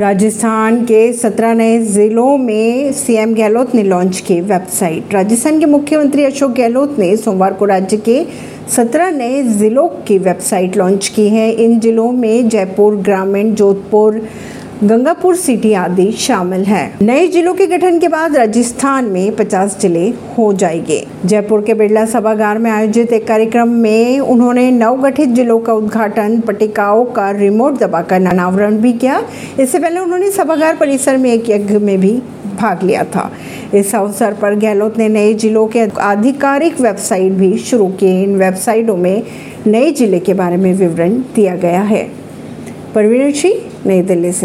राजस्थान के 17 नए जिलों में सीएम गहलोत ने लॉन्च की वेबसाइट। राजस्थान के मुख्यमंत्री अशोक गहलोत ने सोमवार को राज्य के 17 नए जिलों की वेबसाइट लॉन्च की है। इन जिलों में जयपुर, ग्रामीण, जोधपुर, गंगापुर सिटी आदि शामिल है। नए जिलों के गठन के बाद राजस्थान में 50 जिले हो जाएंगे। जयपुर के बिड़ला सभागार में आयोजित एक कार्यक्रम में उन्होंने नवगठित जिलों का उद्घाटन, पटिकाओं का रिमोट दबाकर अनावरण भी किया। इससे पहले उन्होंने सभागार परिसर में एक यज्ञ में भी भाग लिया था। इस अवसर पर गहलोत ने नए जिलों के आधिकारिक वेबसाइट भी शुरू किए। इन वेबसाइटों में नए जिले के बारे में विवरण दिया गया है। परवीन सिंह, नई दिल्ली से।